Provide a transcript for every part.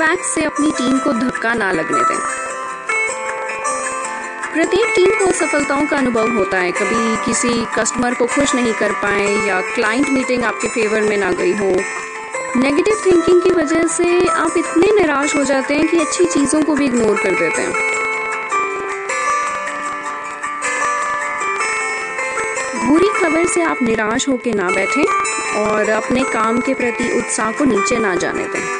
Quarterback से अपनी team को धक्का ना लगने दें। प्रत्येक टीम को सफलताओं का अनुभव होता है। कभी किसी कस्टमर को खुश नहीं कर पाए या क्लाइंट मीटिंग आपके फेवर में ना गई हो। नेगेटिव थिंकिंग की वजह से आप इतने निराश हो जाते हैं कि अच्छी चीज़ों को भी इग्नोर कर देते हैं। बुरी खबर से आप निराश होकर ना बैठें और अपने काम के प्रति उत्साह को नीचे ना जाने दें।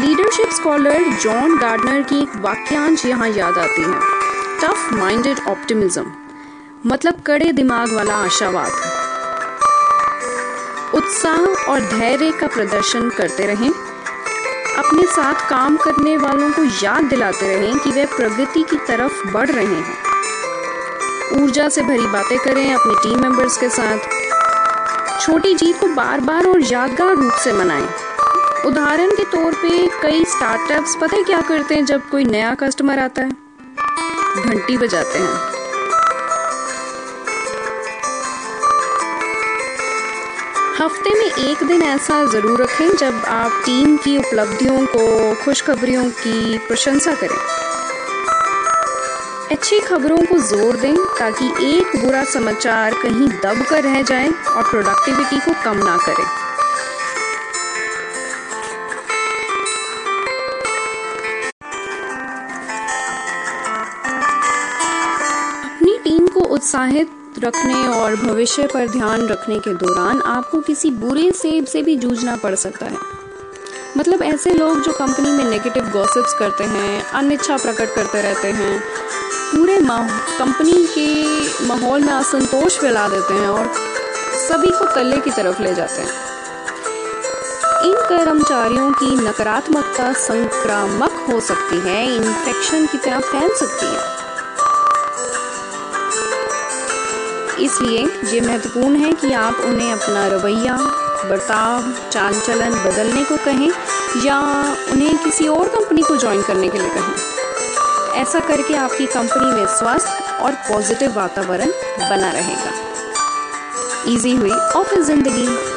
लीडरशिप स्कॉलर जॉन गार्डनर की एक वाक्यांश यहाँ याद आती है, टफ माइंडेड ऑप्टिमिज्म, मतलब कड़े दिमाग वाला आशावाद। उत्साह और धैर्य का प्रदर्शन करते रहें, अपने साथ काम करने वालों को याद दिलाते रहें कि वे प्रगति की तरफ बढ़ रहे हैं। ऊर्जा से भरी बातें करें अपने टीम मेंबर्स के साथ। छोटी जीत को बार बार और यादगार रूप से मनाएं। उदाहरण के तौर पे कई स्टार्टअप्स पता है क्या करते हैं, जब कोई नया कस्टमर आता है घंटी बजाते हैं। हफ्ते में एक दिन ऐसा ज़रूर रखें जब आप टीम की उपलब्धियों को, खुशखबरियों की प्रशंसा करें। अच्छी खबरों को जोर दें ताकि एक बुरा समाचार कहीं दब कर रह जाए और प्रोडक्टिविटी को कम ना करें। अपनी टीम को उत्साहित रखने और भविष्य पर ध्यान रखने के दौरान आपको किसी बुरे सेब से भी जूझना पड़ सकता है। मतलब ऐसे लोग जो कंपनी में नेगेटिव गॉसिप्स करते हैं, अनिच्छा प्रकट करते रहते हैं, पूरे कंपनी के माहौल में असंतोष फैला देते हैं और सभी को तल्ले की तरफ ले जाते हैं। इन कर्मचारियों की नकारात्मकता संक्रामक हो सकती है, इन्फेक्शन की तरह फैल सकती है। इसलिए ये महत्वपूर्ण है कि आप उन्हें अपना रवैया, बर्ताव, चाल चलन बदलने को कहें या उन्हें किसी और कंपनी को ज्वाइन करने के लिए कहें। ऐसा करके आपकी कंपनी में स्वस्थ और पॉजिटिव वातावरण बना रहेगा। इजी हुई ऑफिस ज़िंदगी।